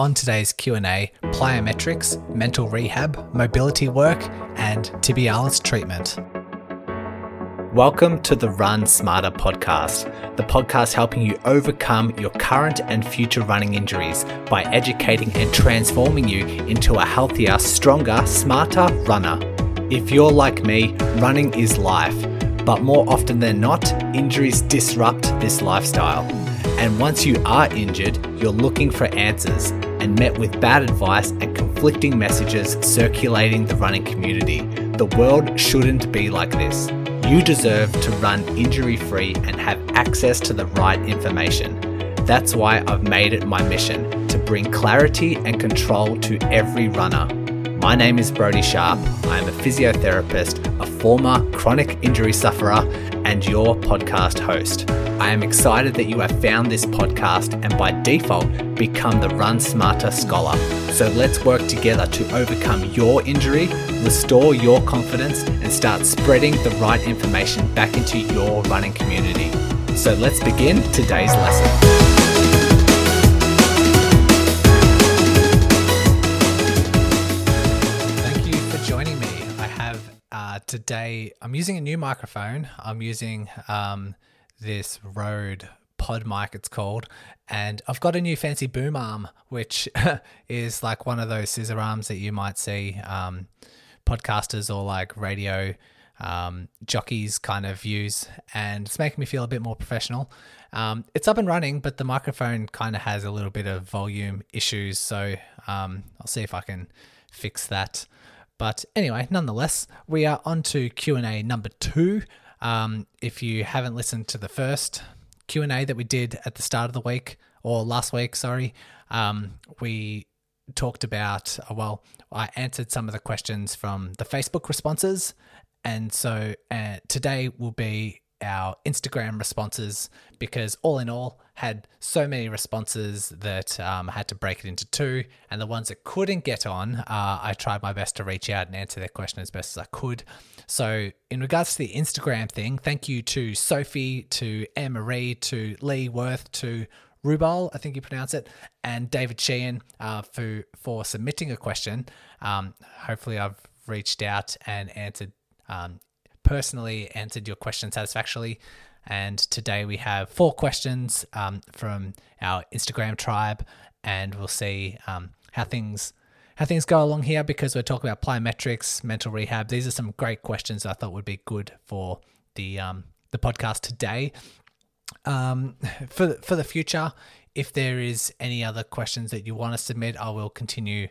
on today's Q&A, plyometrics, mental rehab, mobility work, and tibialis treatment. Welcome to the Run Smarter Podcast, the podcast helping you overcome your current and future running injuries by educating and transforming you into a healthier, stronger, smarter runner. If you're like me, running is life, but more often than not, injuries disrupt this lifestyle. And once you are injured, you're looking for answers and met with bad advice and conflicting messages circulating the running community. The world shouldn't be like this. You deserve to run injury-free and have access to the right information. That's why I've made it my mission to bring clarity and control to every runner. My name is Brodie Sharp. I am a physiotherapist, a former chronic injury sufferer, and your podcast host. I am excited that you have found this podcast and by default become the Run Smarter Scholar. So let's work together to overcome your injury, restore your confidence, and start spreading the right information back into your running community. So let's begin today's lesson. Today, I'm using a new microphone. I'm using this Rode pod mic, it's called, and I've got a new fancy boom arm, which is like one of those scissor arms that you might see podcasters or like radio jockeys kind of use, and it's making me feel a bit more professional. It's up and running, but the microphone kind of has a little bit of volume issues, so I'll see if I can fix that. But anyway, nonetheless, we are on to Q&A number 2. If you haven't listened to the first Q&A that we did at the start of the week, or last week, sorry, we talked about, well, I answered some of the questions from the Facebook responses. And so today will be our Instagram responses, because all in all had so many responses that I had to break it into two, and the ones that couldn't get on, I tried my best to reach out and answer their question as best as I could. So in regards to the Instagram thing, thank you to Sophie, to Anne-Marie, to Lee Worth, to Rubal, I think you pronounce it, and David Sheehan for submitting a question. Hopefully I've reached out and answered personally answered your question satisfactorily. And today we have 4 questions from our Instagram tribe, and we'll see how things go along here, because we're talking about plyometrics, mental rehab. These are some great questions I thought would be good for the podcast today. For the future, if there is any other questions that you want to submit, I will continue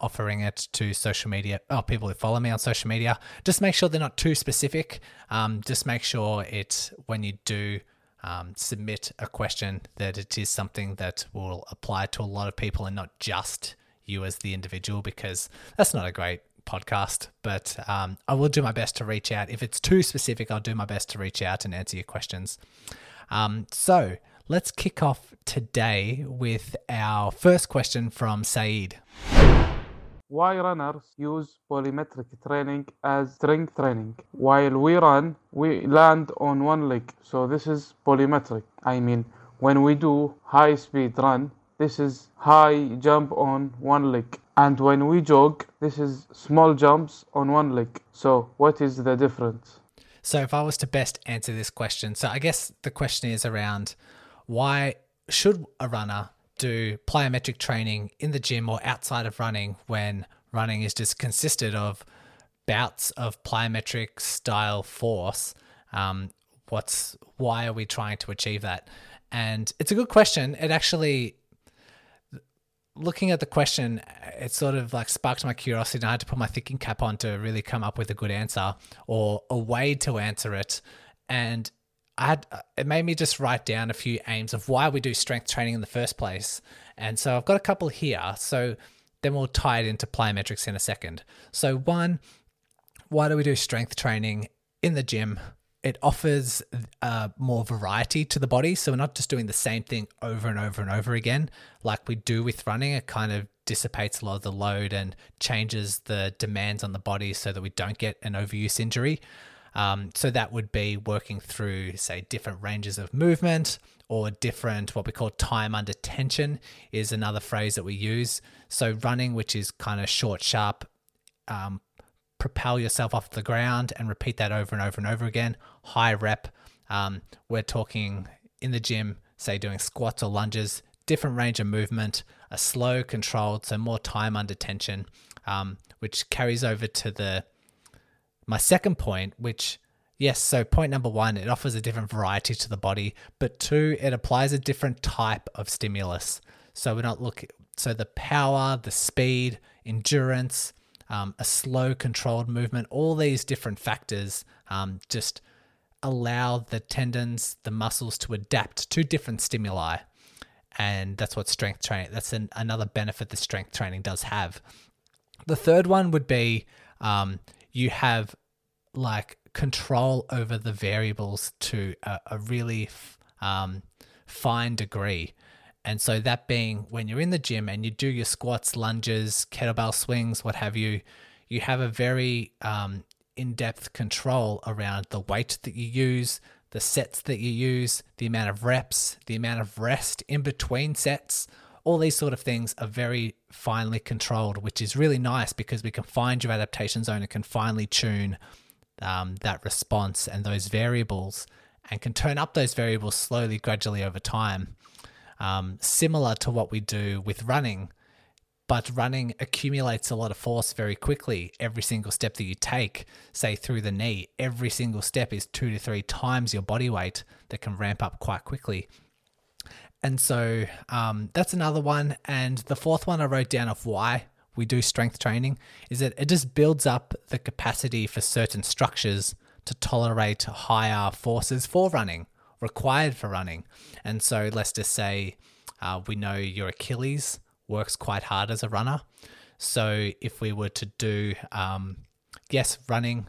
offering it to social media, people who follow me on social media. Just make sure they're not too specific. Just make sure it's when you do submit a question that it is something that will apply to a lot of people and not just you as the individual, because that's not a great podcast. But I will do my best to reach out. If it's too specific, I'll do my best to reach out and answer your questions. So let's kick off today with our first question from Saeed. Why runners use plyometric training as strength training? While we run, we land on one leg, so this is plyometric. I mean, when we do high speed run, this is high jump on one leg. And when we jog, this is small jumps on one leg. So what is the difference? So if I was to best answer this question, so I guess the question is around why should a runner do plyometric training in the gym or outside of running when running is just consisted of bouts of plyometric style force? Why are we trying to achieve that? And it's a good question. It actually, looking at the question, it sort of like sparked my curiosity, and I had to put my thinking cap on to really come up with a good answer or a way to answer it. And it made me just write down a few aims of why we do strength training in the first place. And so I've got a couple here. So then we'll tie it into plyometrics in a second. So one, why do we do strength training in the gym? It offers more variety to the body. So we're not just doing the same thing over and over and over again, like we do with running. It kind of dissipates a lot of the load and changes the demands on the body so that we don't get an overuse injury. So that would be working through, say, different ranges of movement or different, what we call time under tension is another phrase that we use. So running, which is kind of short, sharp, propel yourself off the ground and repeat that over and over and over again. High rep. We're talking in the gym, say doing squats or lunges, different range of movement, a slow, controlled, so more time under tension, which carries over to my second point, which, yes, so point number one, it offers a different variety to the body, but two, it applies a different type of stimulus. So we're not looking, so the power, the speed, endurance, a slow, controlled movement, all these different factors just allow the tendons, the muscles to adapt to different stimuli. And that's what strength training, that's another benefit that strength training does have. The third one would be you have like control over the variables to a really fine degree. And so that being when you're in the gym and you do your squats, lunges, kettlebell swings, what have you, you have a very in-depth control around the weight that you use, the sets that you use, the amount of reps, the amount of rest in between sets. All these sort of things are very finely controlled, which is really nice because we can find your adaptation zone and can finely tune that response and those variables and can turn up those variables slowly, gradually over time. Similar to what we do with running, but running accumulates a lot of force very quickly. Every single step that you take, say through the knee, every single step is 2 to 3 times your body weight that can ramp up quite quickly. And so that's another one. And the fourth one I wrote down of why we do strength training is that it just builds up the capacity for certain structures to tolerate higher forces for running, required for running. And so let's just say we know your Achilles works quite hard as a runner. So if we were to do, yes, running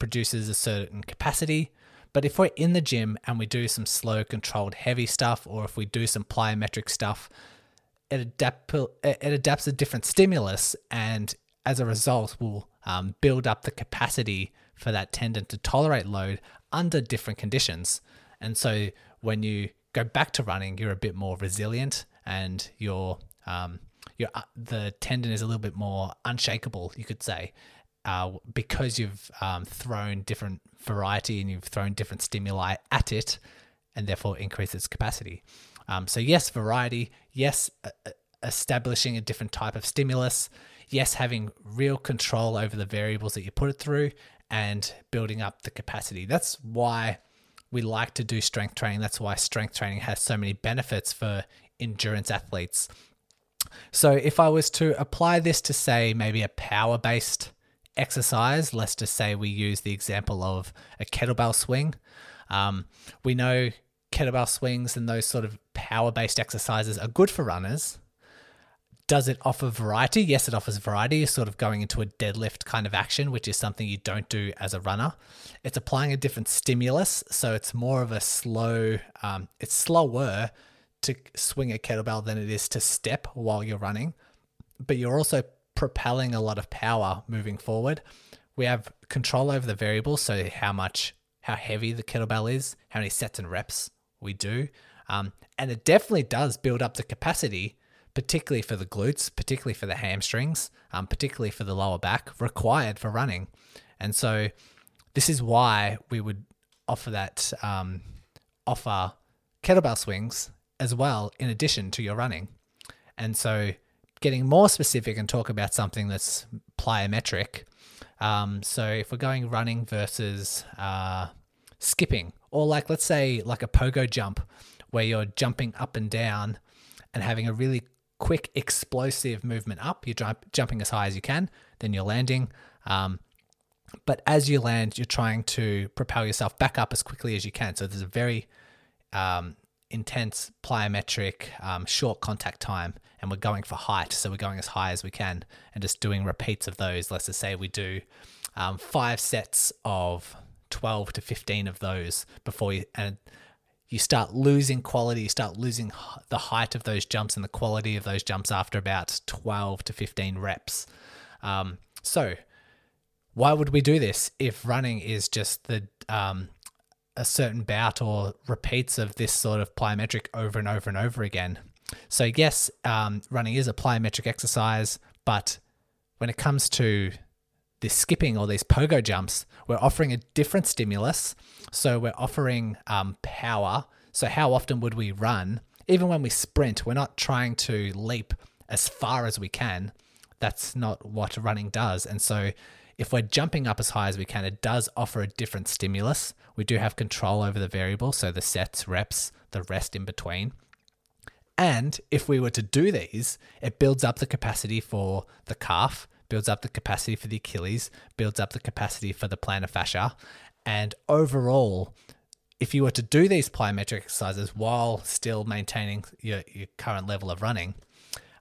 produces a certain capacity, but if we're in the gym and we do some slow, controlled, heavy stuff, or if we do some plyometric stuff, it adapts a different stimulus, and as a result will build up the capacity for that tendon to tolerate load under different conditions. And so when you go back to running, you're a bit more resilient and the tendon is a little bit more unshakable, you could say, because you've thrown different variety and you've thrown different stimuli at it, and therefore increase its capacity. So yes, variety. Yes, establishing a different type of stimulus. Yes, having real control over the variables that you put it through and building up the capacity. That's why we like to do strength training. That's why strength training has so many benefits for endurance athletes. So if I was to apply this to, say, maybe a power-based exercise, let's just say we use the example of a kettlebell swing. We know kettlebell swings and those sort of power-based exercises are good for runners. Does it offer variety? Yes, it offers variety, sort of going into a deadlift kind of action, which is something you don't do as a runner. It's applying a different stimulus, so it's more of a slow, it's slower to swing a kettlebell than it is to step while you're running, but you're also propelling a lot of power moving forward. We have control over the variables, so how heavy the kettlebell is, how many sets and reps we do, and it definitely does build up the capacity, particularly for the glutes, particularly for the hamstrings, particularly for the lower back, required for running. And so this is why we would offer that, offer kettlebell swings as well, in addition to your running. And so getting more specific and talk about something that's plyometric. So if we're going running versus skipping, or like, let's say like a pogo jump where you're jumping up and down and having a really quick explosive movement up, you're jumping as high as you can, then you're landing. But as you land, you're trying to propel yourself back up as quickly as you can. So there's a very intense plyometric short contact time, and we're going for height. So we're going as high as we can and just doing repeats of those. Let's just say we do 5 sets of 12 to 15 of those before you, and you start losing quality, you start losing the height of those jumps and the quality of those jumps after about 12 to 15 reps. So why would we do this if running is just the a certain bout or repeats of this sort of plyometric over and over and over again? So yes, running is a plyometric exercise, but when it comes to this skipping or these pogo jumps, we're offering a different stimulus. So we're offering power. So how often would we run? Even when we sprint, we're not trying to leap as far as we can. That's not what running does. And so if we're jumping up as high as we can, it does offer a different stimulus. We do have control over the variable, so the sets, reps, the rest in between. And if we were to do these, it builds up the capacity for the calf, builds up the capacity for the Achilles, builds up the capacity for the plantar fascia. And overall, if you were to do these plyometric exercises while still maintaining your current level of running,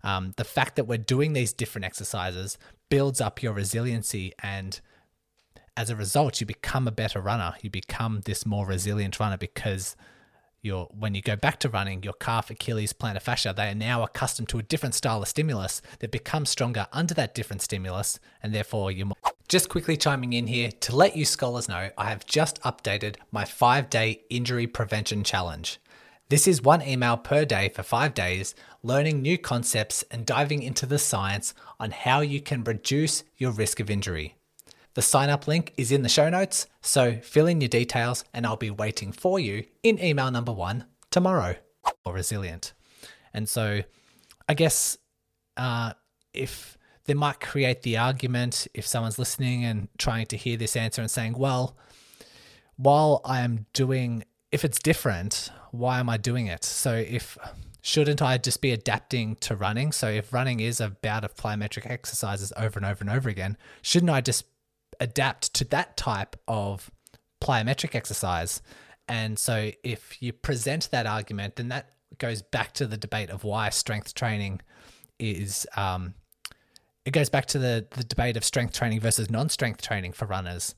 the fact that we're doing these different exercises builds up your resiliency, and as a result, you become a better runner. You become this more resilient runner because when you go back to running, your calf, Achilles, plantar fascia, they are now accustomed to a different style of stimulus. They become stronger under that different stimulus, and therefore you're more. Just quickly chiming in here to let you scholars know, I have just updated my 5-day injury prevention challenge. This is one email per day for 5 days, learning new concepts and diving into the science on how you can reduce your risk of injury. The sign-up link is in the show notes, so fill in your details and I'll be waiting for you in email number 1 tomorrow. Or resilient. And so I guess if they might create the argument, if someone's listening and trying to hear this answer and saying, well, while I am doing, if it's different, why am I doing it? So shouldn't I just be adapting to running? So if running is a bout of plyometric exercises over and over and over again, shouldn't I just adapt to that type of plyometric exercise? And so if you present that argument, then that goes back to the debate of why strength training is, it goes back to the debate of strength training versus non-strength training for runners.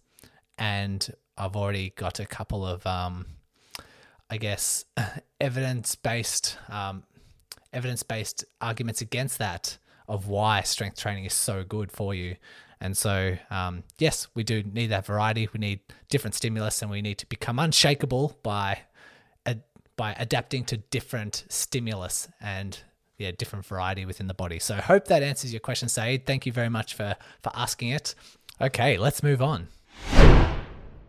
And I've already got a couple of, evidence-based arguments against that of why strength training is so good for you. And so, yes, we do need that variety. We need different stimulus, and we need to become unshakable by adapting to different stimulus and different variety within the body. So hope that answers your question, Saeed. Thank you very much for asking it. Okay, let's move on.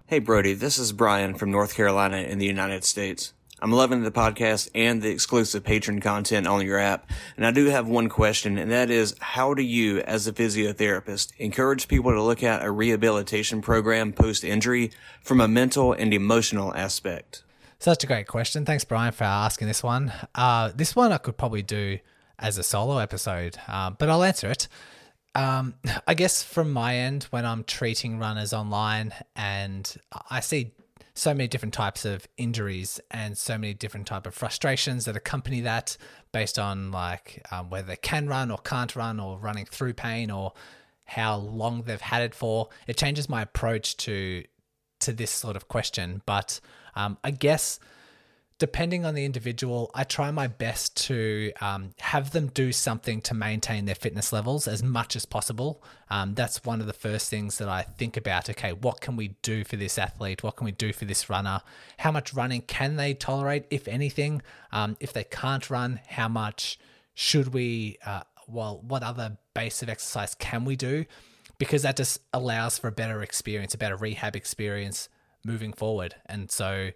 Hey, Brodie, this is Brian from North Carolina in the United States. I'm loving the podcast and the exclusive patron content on your app. And I do have one question, and that is, how do you, as a physiotherapist, encourage people to look at a rehabilitation program post-injury from a mental and emotional aspect? Such a great question. Thanks, Brian, for asking this one. This one I could probably do as a solo episode, but I'll answer it. I guess from my end, when I'm treating runners online and I see so many different types of injuries and so many different type of frustrations that accompany that based on whether they can run or can't run or running through pain or how long they've had it for, it changes my approach to this sort of question. But I guess depending on the individual, I try my best to have them do something to maintain their fitness levels as much as possible. That's one of the first things that I think about. Okay, what can we do for this athlete? What can we do for this runner? How much running can they tolerate, if anything? If they can't run, how much should we, what other base of exercise can we do? Because that just allows for a better experience, a better rehab experience moving forward. And so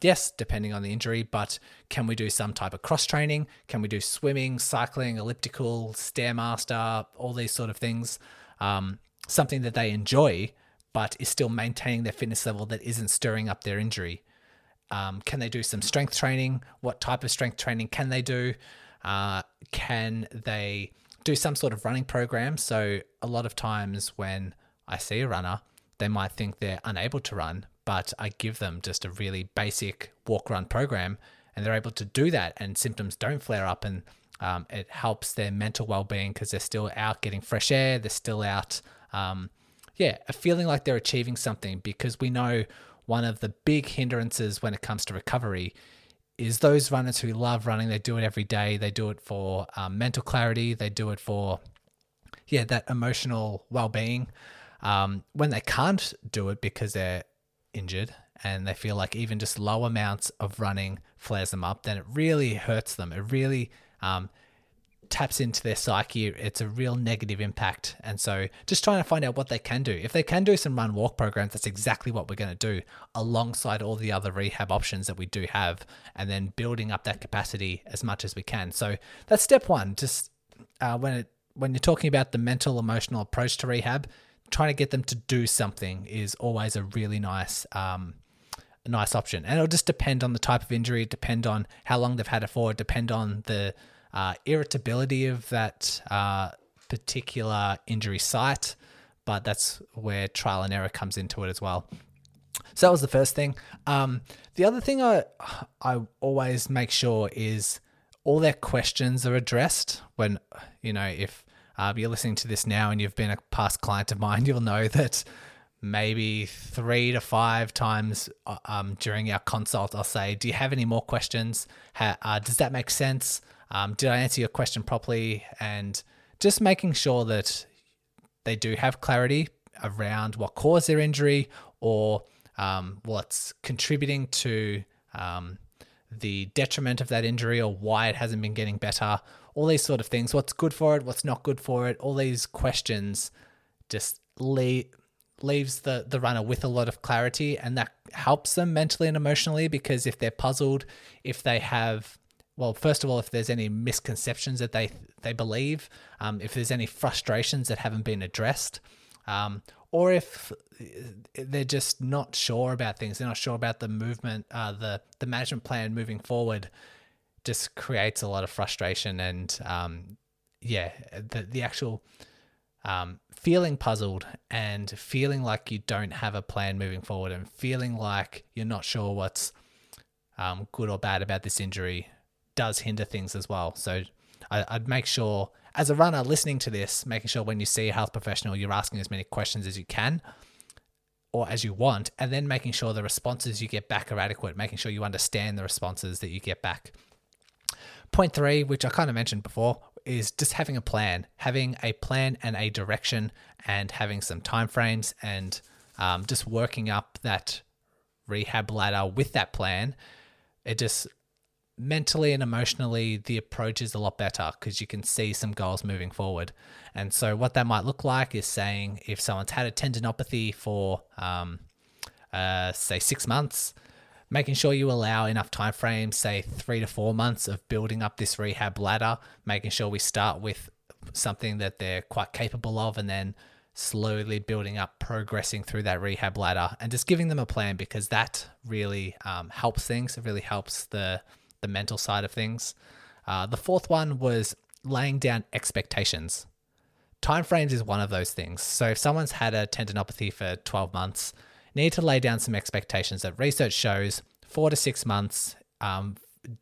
yes, depending on the injury, but can we do some type of cross-training? Can we do swimming, cycling, elliptical, Stairmaster, all these sort of things? Something that they enjoy, but is still maintaining their fitness level that isn't stirring up their injury. Can they do some strength training? What type of strength training can they do? Can they do some sort of running program? So a lot of times when I see a runner, they might think they're unable to run, but I give them just a really basic walk-run program, and they're able to do that, and symptoms don't flare up, and it helps their mental well-being because they're still out getting fresh air, they're still out, feeling like they're achieving something, because we know one of the big hindrances when it comes to recovery is those runners who love running, they do it every day, they do it for mental clarity, they do it for that emotional well-being. When they can't do it because they're injured and they feel like even just low amounts of running flares them up, then it really hurts them. It really taps into their psyche. It's a real negative impact. And so just trying to find out what they can do. If they can do some run walk programs, that's exactly what we're going to do alongside all the other rehab options that we do have, and then building up that capacity as much as we can. So that's step one. Just when you're talking about the mental, emotional approach to rehab, trying to get them to do something is always a really nice nice option. And it'll just depend on the type of injury, depend on how long they've had it for, depend on the irritability of that particular injury site. But that's where trial and error comes into it as well. So that was the first thing. The other thing I always make sure is all their questions are addressed. When, you know, if you're listening to this now and you've been a past client of mine, you'll know that maybe 3 to 5 times during our consult, I'll say, do you have any more questions? Does that make sense? Did I answer your question properly? And just making sure that they do have clarity around what caused their injury, or what's contributing to the detriment of that injury, or why it hasn't been getting better. All these sort of things, what's good for it, what's not good for it, all these questions just leaves the runner with a lot of clarity, and that helps them mentally and emotionally. Because if they're puzzled, if they have, well, first of all, if there's any misconceptions that they believe, if there's any frustrations that haven't been addressed, or if they're just not sure about things, they're not sure about the movement, the management plan moving forward, just creates a lot of frustration. And the actual feeling puzzled and feeling like you don't have a plan moving forward and feeling like you're not sure what's good or bad about this injury does hinder things as well. So I'd make sure, as a runner listening to this, making sure when you see a health professional, you're asking as many questions as you can or as you want, and then making sure the responses you get back are adequate, making sure you understand the responses that you get back. Point three, which I kind of mentioned before, is just having a plan and a direction, and having some timeframes, and just working up that rehab ladder with that plan. It just mentally and emotionally, the approach is a lot better because you can see some goals moving forward. And so what that might look like is saying, if someone's had a tendinopathy for, say 6 months, making sure you allow enough time frames, say 3 to 4 months of building up this rehab ladder, making sure we start with something that they're quite capable of, and then slowly building up, progressing through that rehab ladder, and just giving them a plan, because that really helps things. It really helps the mental side of things. The fourth one was laying down expectations. Timeframes is one of those things. So if someone's had a tendinopathy for 12 months, need to lay down some expectations that research shows 4 to 6 months,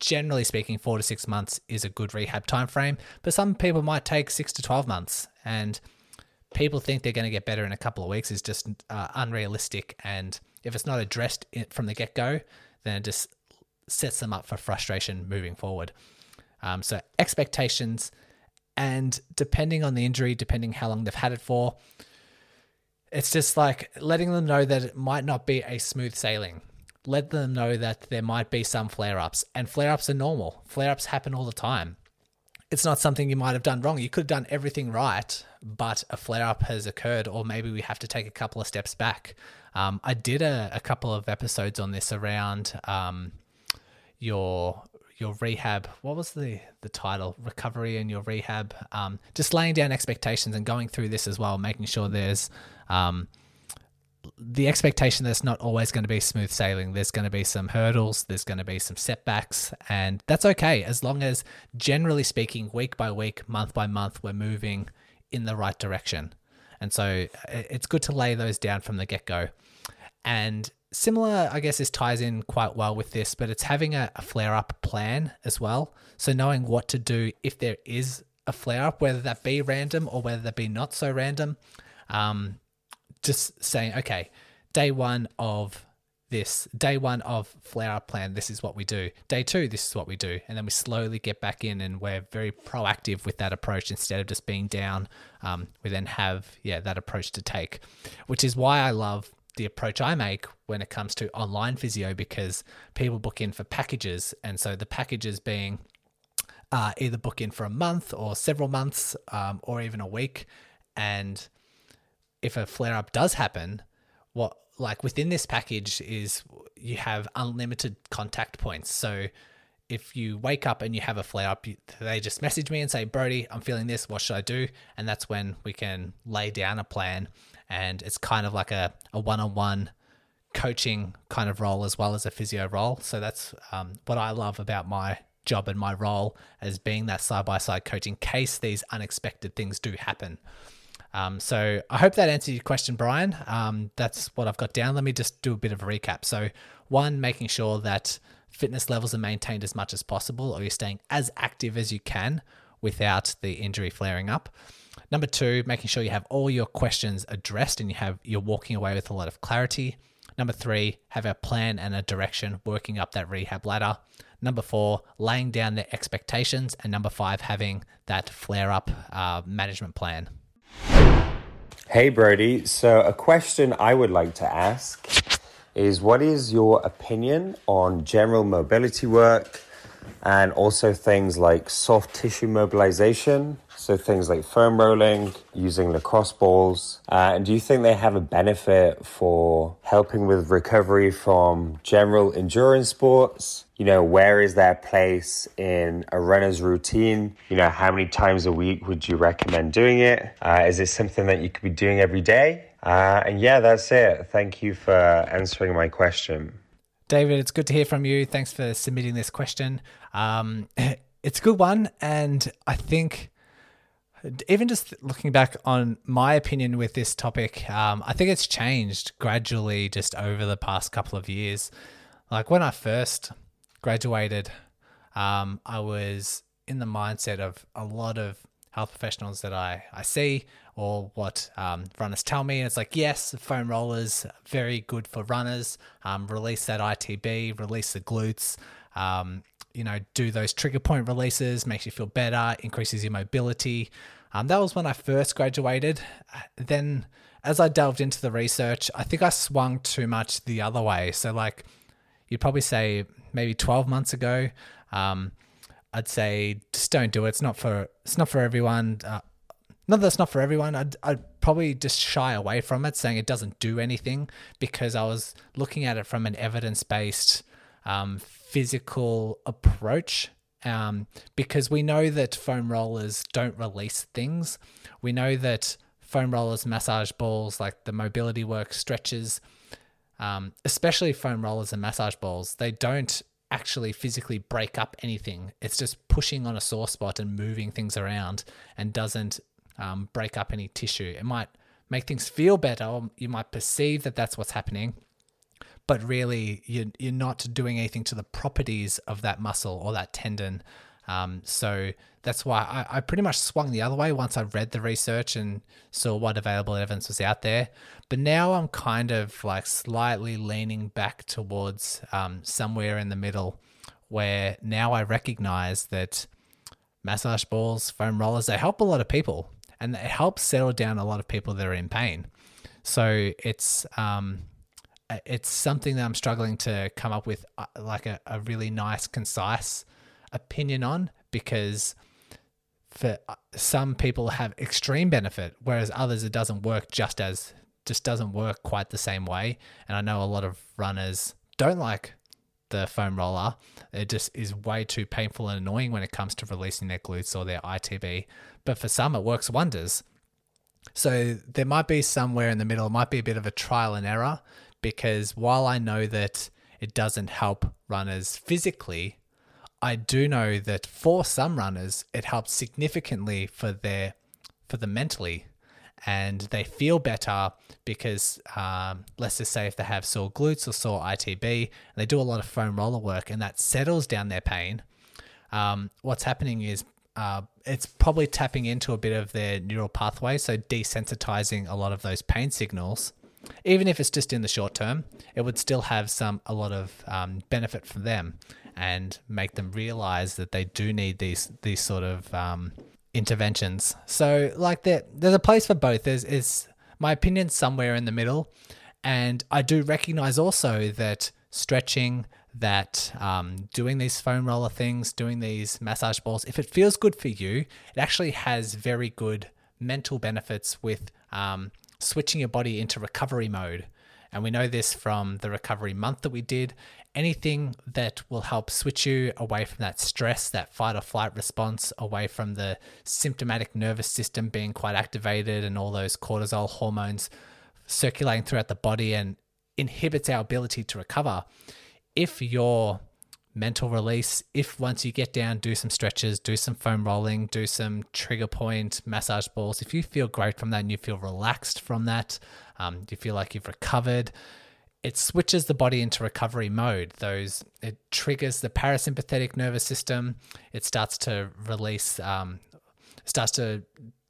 generally speaking, 4 to 6 months is a good rehab timeframe, but some people might take 6 to 12 months, and people think they're going to get better in a couple of weeks is just unrealistic. And if it's not addressed from the get-go, then it just sets them up for frustration moving forward. So expectations, and depending on the injury, depending how long they've had it for, it's just like letting them know that it might not be a smooth sailing. Let them know that there might be some flare-ups, and flare-ups are normal. Flare-ups happen all the time. It's not something you might have done wrong. You could have done everything right, but a flare-up has occurred, or maybe we have to take a couple of steps back. I did a couple of episodes on this around your rehab. What was the title? Recovery and your rehab. Just laying down expectations and going through this as well, making sure there's the expectation that it's not always going to be smooth sailing. There's going to be some hurdles, there's going to be some setbacks, and that's okay, as long as, generally speaking, week by week, month by month, we're moving in the right direction. And so it's good to lay those down from the get-go. And similar, I guess this ties in quite well with this, but it's having a flare-up plan as well. So knowing what to do if there is a flare-up, whether that be random or whether that be not so random. Just saying, okay, day one of this. Day one of flower plan, this is what we do. Day two, this is what we do. And then we slowly get back in, and we're very proactive with that approach instead of just being down. We then have, that approach to take, which is why I love the approach I make when it comes to online physio, because people book in for packages. And so the packages being either book in for a month or several months or even a week. And if a flare up does happen, within this package is you have unlimited contact points. So if you wake up and you have a flare up, they just message me and say, Brodie, I'm feeling this, what should I do? And that's when we can lay down a plan. And it's kind of like a one-on-one coaching kind of role as well as a physio role. So that's what I love about my job and my role as being that side-by-side coach in case these unexpected things do happen. So I hope that answered your question, Brian. That's what I've got down. Let me just do a bit of a recap. So one, making sure that fitness levels are maintained as much as possible, or you're staying as active as you can without the injury flaring up. Number two, making sure you have all your questions addressed and you're walking away with a lot of clarity. Number three, have a plan and a direction, working up that rehab ladder. Number four, laying down the expectations. And number five, having that flare-up management plan. Hey, Brodie. So a question I would like to ask is, what is your opinion on general mobility work and also things like soft tissue mobilization? So things like foam rolling, using lacrosse balls. And do you think they have a benefit for helping with recovery from general endurance sports? You know, where is their place in a runner's routine? You know, how many times a week would you recommend doing it? Is it something that you could be doing every day? That's it. Thank you for answering my question. David, it's good to hear from you. Thanks for submitting this question. It's a good one. And I think even just looking back on my opinion with this topic, I think it's changed gradually just over the past couple of years. Like when I first graduated, I was in the mindset of a lot of health professionals that I see or what runners tell me. And it's like, yes, foam rollers, very good for runners. Release that ITB, release the glutes, do those trigger point releases, makes you feel better, increases your mobility. That was when I first graduated. Then as I delved into the research, I think I swung too much the other way. So like you'd probably say maybe 12 months ago, I'd say just don't do it. It's not for everyone. Not that it's not for everyone. I'd probably just shy away from it, saying it doesn't do anything, because I was looking at it from an evidence-based physical approach, because we know that foam rollers don't release things. We know that foam rollers, massage balls, like the mobility work, stretches, especially foam rollers and massage balls, they don't actually physically break up anything. It's just pushing on a sore spot and moving things around, and doesn't break up any tissue. It might make things feel better, or you might perceive that that's what's happening, but really you're not doing anything to the properties of that muscle or that tendon. So that's why I pretty much swung the other way once I read the research and saw what available evidence was out there. But now I'm kind of like slightly leaning back towards somewhere in the middle, where now I recognize that massage balls, foam rollers, they help a lot of people, and it helps settle down a lot of people that are in pain. So it's something that I'm struggling to come up with like a really nice, concise opinion on, because for some people have extreme benefit, whereas others it doesn't work just doesn't work quite the same way. And I know a lot of runners don't like the foam roller. It just is way too painful and annoying when it comes to releasing their glutes or their ITB. But for some, it works wonders. So there might be somewhere in the middle. It might be a bit of a trial and error, because while I know that it doesn't help runners physically, I do know that for some runners, it helps significantly for them mentally, and they feel better because let's just say if they have sore glutes or sore ITB, and they do a lot of foam roller work and that settles down their pain. What's happening is it's probably tapping into a bit of their neural pathway, so desensitizing a lot of those pain signals. even if it's just in the short term, it would still have a lot of benefit for them and make them realize that they do need these sort of interventions. So like there's a place for both. There's my opinion somewhere in the middle, and I do recognize also that stretching, that doing these foam roller things, doing these massage balls, if it feels good for you, it actually has very good mental benefits with switching your body into recovery mode. And we know this from the recovery month that we did. Anything that will help switch you away from that stress, that fight or flight response, away from the symptomatic nervous system being quite activated and all those cortisol hormones circulating throughout the body and inhibits our ability to recover. If your mental release, if once you get down, do some stretches, do some foam rolling, do some trigger point massage balls, if you feel great from that and you feel relaxed from that, you feel like you've recovered, it switches the body into recovery mode. It triggers the parasympathetic nervous system. It starts to release, starts to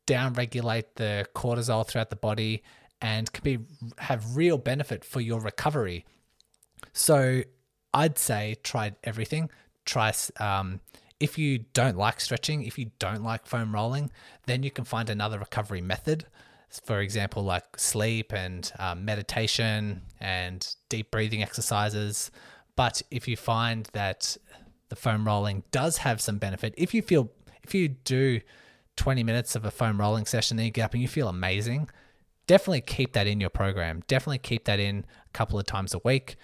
downregulate the cortisol throughout the body and can have real benefit for your recovery. So I'd say try everything. If you don't like stretching, if you don't like foam rolling, then you can find another recovery method. For example, like sleep and meditation and deep breathing exercises. But if you find that the foam rolling does have some benefit, if you do 20 minutes of a foam rolling session, then you get up and you feel amazing, definitely keep that in your program. Definitely keep that in a couple of times a week.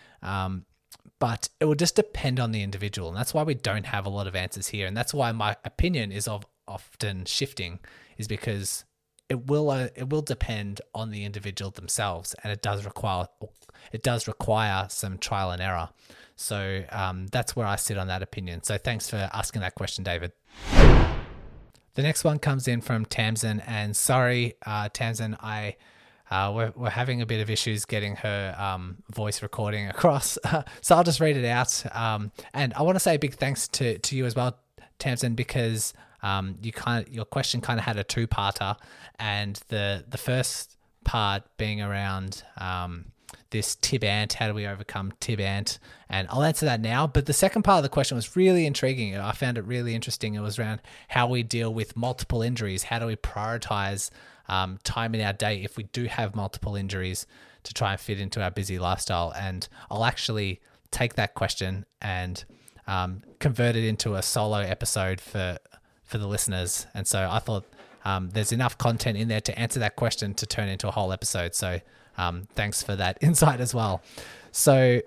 But it will just depend on the individual. And that's why we don't have a lot of answers here. And that's why my opinion is often shifting, is because it will depend on the individual themselves. And it does require some trial and error. So that's where I sit on that opinion. So thanks for asking that question, David. The next one comes in from Tamsin. And sorry, Tamsin, we're having a bit of issues getting her voice recording across. So I'll just read it out. And I want to say a big thanks to you as well, Tamsin, because your question kind of had a two-parter, and the first part being around this Tib Ant, how do we overcome Tib Ant? And I'll answer that now. But the second part of the question was really intriguing. I found it really interesting. It was around how we deal with multiple injuries. How do we prioritize time in our day if we do have multiple injuries to try and fit into our busy lifestyle? And I'll actually take that question and convert it into a solo episode for the listeners. And so I thought there's enough content in there to answer that question to turn into a whole episode. So thanks for that insight as well. So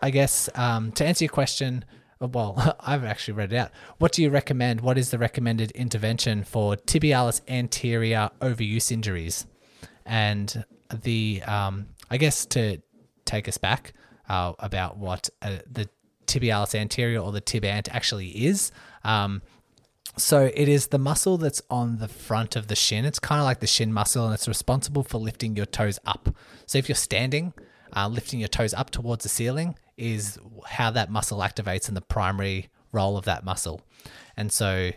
I guess to answer your question, well, I've actually read it out. What do you recommend? What is the recommended intervention for tibialis anterior overuse injuries? And I guess to take us back about what the tibialis anterior or the Tib Ant actually is. So it is the muscle that's on the front of the shin. It's kind of like the shin muscle, and it's responsible for lifting your toes up. So if you're standing, lifting your toes up towards the ceiling is how that muscle activates and the primary role of that muscle. And so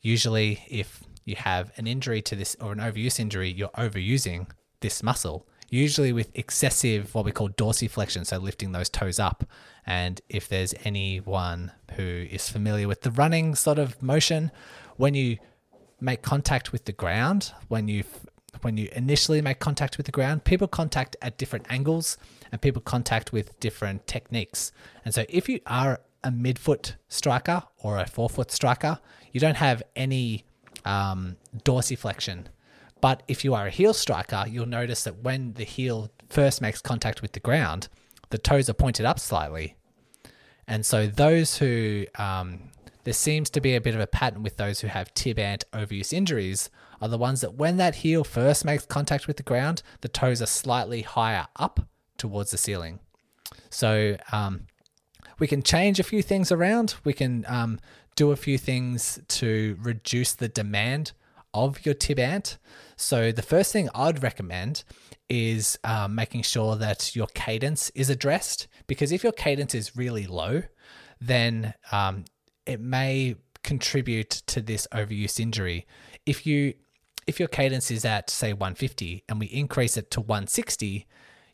usually if you have an injury to this or an overuse injury, you're overusing this muscle, usually with excessive what we call dorsiflexion, so lifting those toes up. And if there's anyone who is familiar with the running sort of motion, when you make contact with the ground, when you initially make contact with the ground, people contact at different angles and people contact with different techniques. And so if you are a midfoot striker or a forefoot striker, you don't have any dorsiflexion. But if you are a heel striker, you'll notice that when the heel first makes contact with the ground, the toes are pointed up slightly. And so those who, there seems to be a bit of a pattern with those who have Tib Ant overuse injuries are the ones that when that heel first makes contact with the ground, the toes are slightly higher up towards the ceiling. So we can change a few things around. We can do a few things to reduce the demand of your Tib Ant. So the first thing I'd recommend is making sure that your cadence is addressed, because if your cadence is really low, then it may contribute to this overuse injury. If your cadence is at say 150 and we increase it to 160,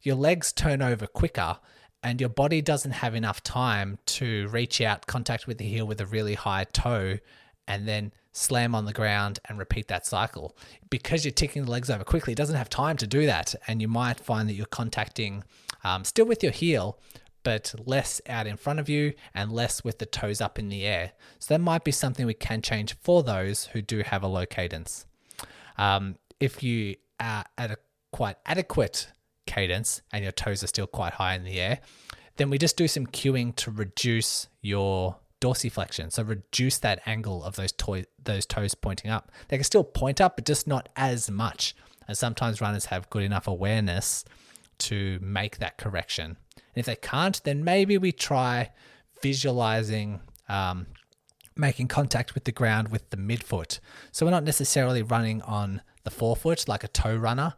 your legs turn over quicker and your body doesn't have enough time to reach out, contact with the heel with a really high toe, and then slam on the ground and repeat that cycle. Because you're ticking the legs over quickly, it doesn't have time to do that. And you might find that you're contacting still with your heel, but less out in front of you and less with the toes up in the air. So that might be something we can change for those who do have a low cadence. If you are at a quite adequate cadence and your toes are still quite high in the air, then we just do some cueing to reduce your dorsiflexion. So reduce that angle of those toes pointing up. They can still point up, but just not as much. And sometimes runners have good enough awareness to make that correction. And if they can't, then maybe we try visualizing, making contact with the ground with the midfoot. So we're not necessarily running on the forefoot like a toe runner,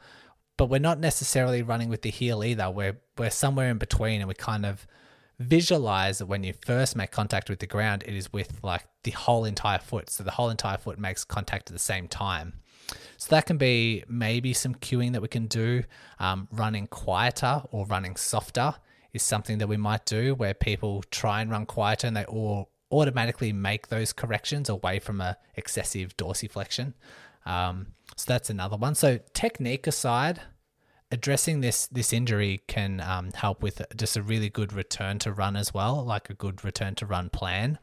but we're not necessarily running with the heel either. We're somewhere in between, and we kind of visualize that when you first make contact with the ground, it is with like the whole entire foot. So the whole entire foot makes contact at the same time. So that can be maybe some cueing that we can do. Running quieter or running softer is something that we might do, where people try and run quieter and they all automatically make those corrections away from a excessive dorsiflexion. So that's another one. So technique aside, addressing this injury can help with just a really good return to run as well, like a good return to run plan.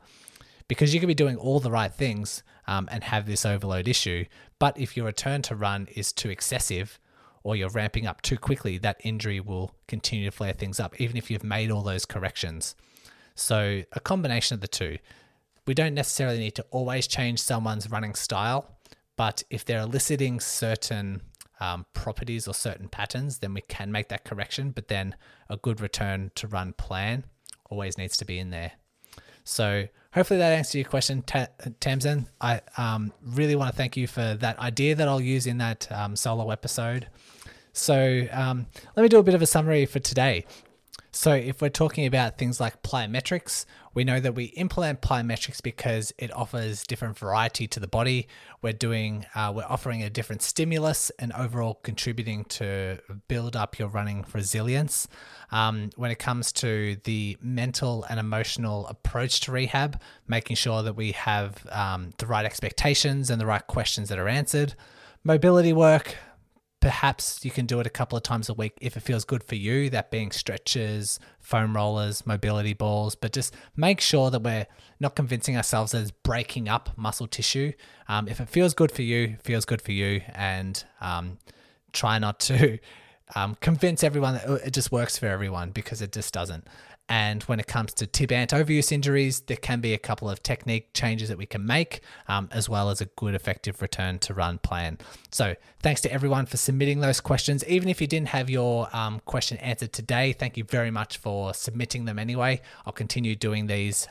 Because you could be doing all the right things and have this overload issue. But if your return to run is too excessive or you're ramping up too quickly, that injury will continue to flare things up, even if you've made all those corrections. So a combination of the two. We don't necessarily need to always change someone's running style, but if they're eliciting certain properties or certain patterns, then we can make that correction. But then a good return to run plan always needs to be in there. So hopefully that answers your question, Tamsin. I really want to thank you for that idea that I'll use in that solo episode. So let me do a bit of a summary for today. So if we're talking about things like plyometrics, we know that we implement plyometrics because it offers different variety to the body. We're offering a different stimulus and overall contributing to build up your running resilience. When it comes to the mental and emotional approach to rehab, making sure that we have the right expectations and the right questions that are answered. Mobility work. Perhaps you can do it a couple of times a week if it feels good for you, that being stretches, foam rollers, mobility balls, but just make sure that we're not convincing ourselves that it's breaking up muscle tissue. If it feels good for you, it feels good for you, and try not to convince everyone that it just works for everyone, because it just doesn't. And when it comes to Tib Ant overuse injuries, there can be a couple of technique changes that we can make, as well as a good effective return to run plan. So thanks to everyone for submitting those questions. Even if you didn't have your question answered today, thank you very much for submitting them anyway. I'll continue doing these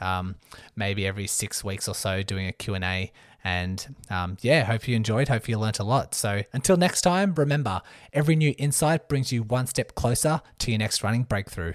maybe every 6 weeks or so, doing a Q&A. And hope you enjoyed. Hope you learnt a lot. So until next time, remember, every new insight brings you one step closer to your next running breakthrough.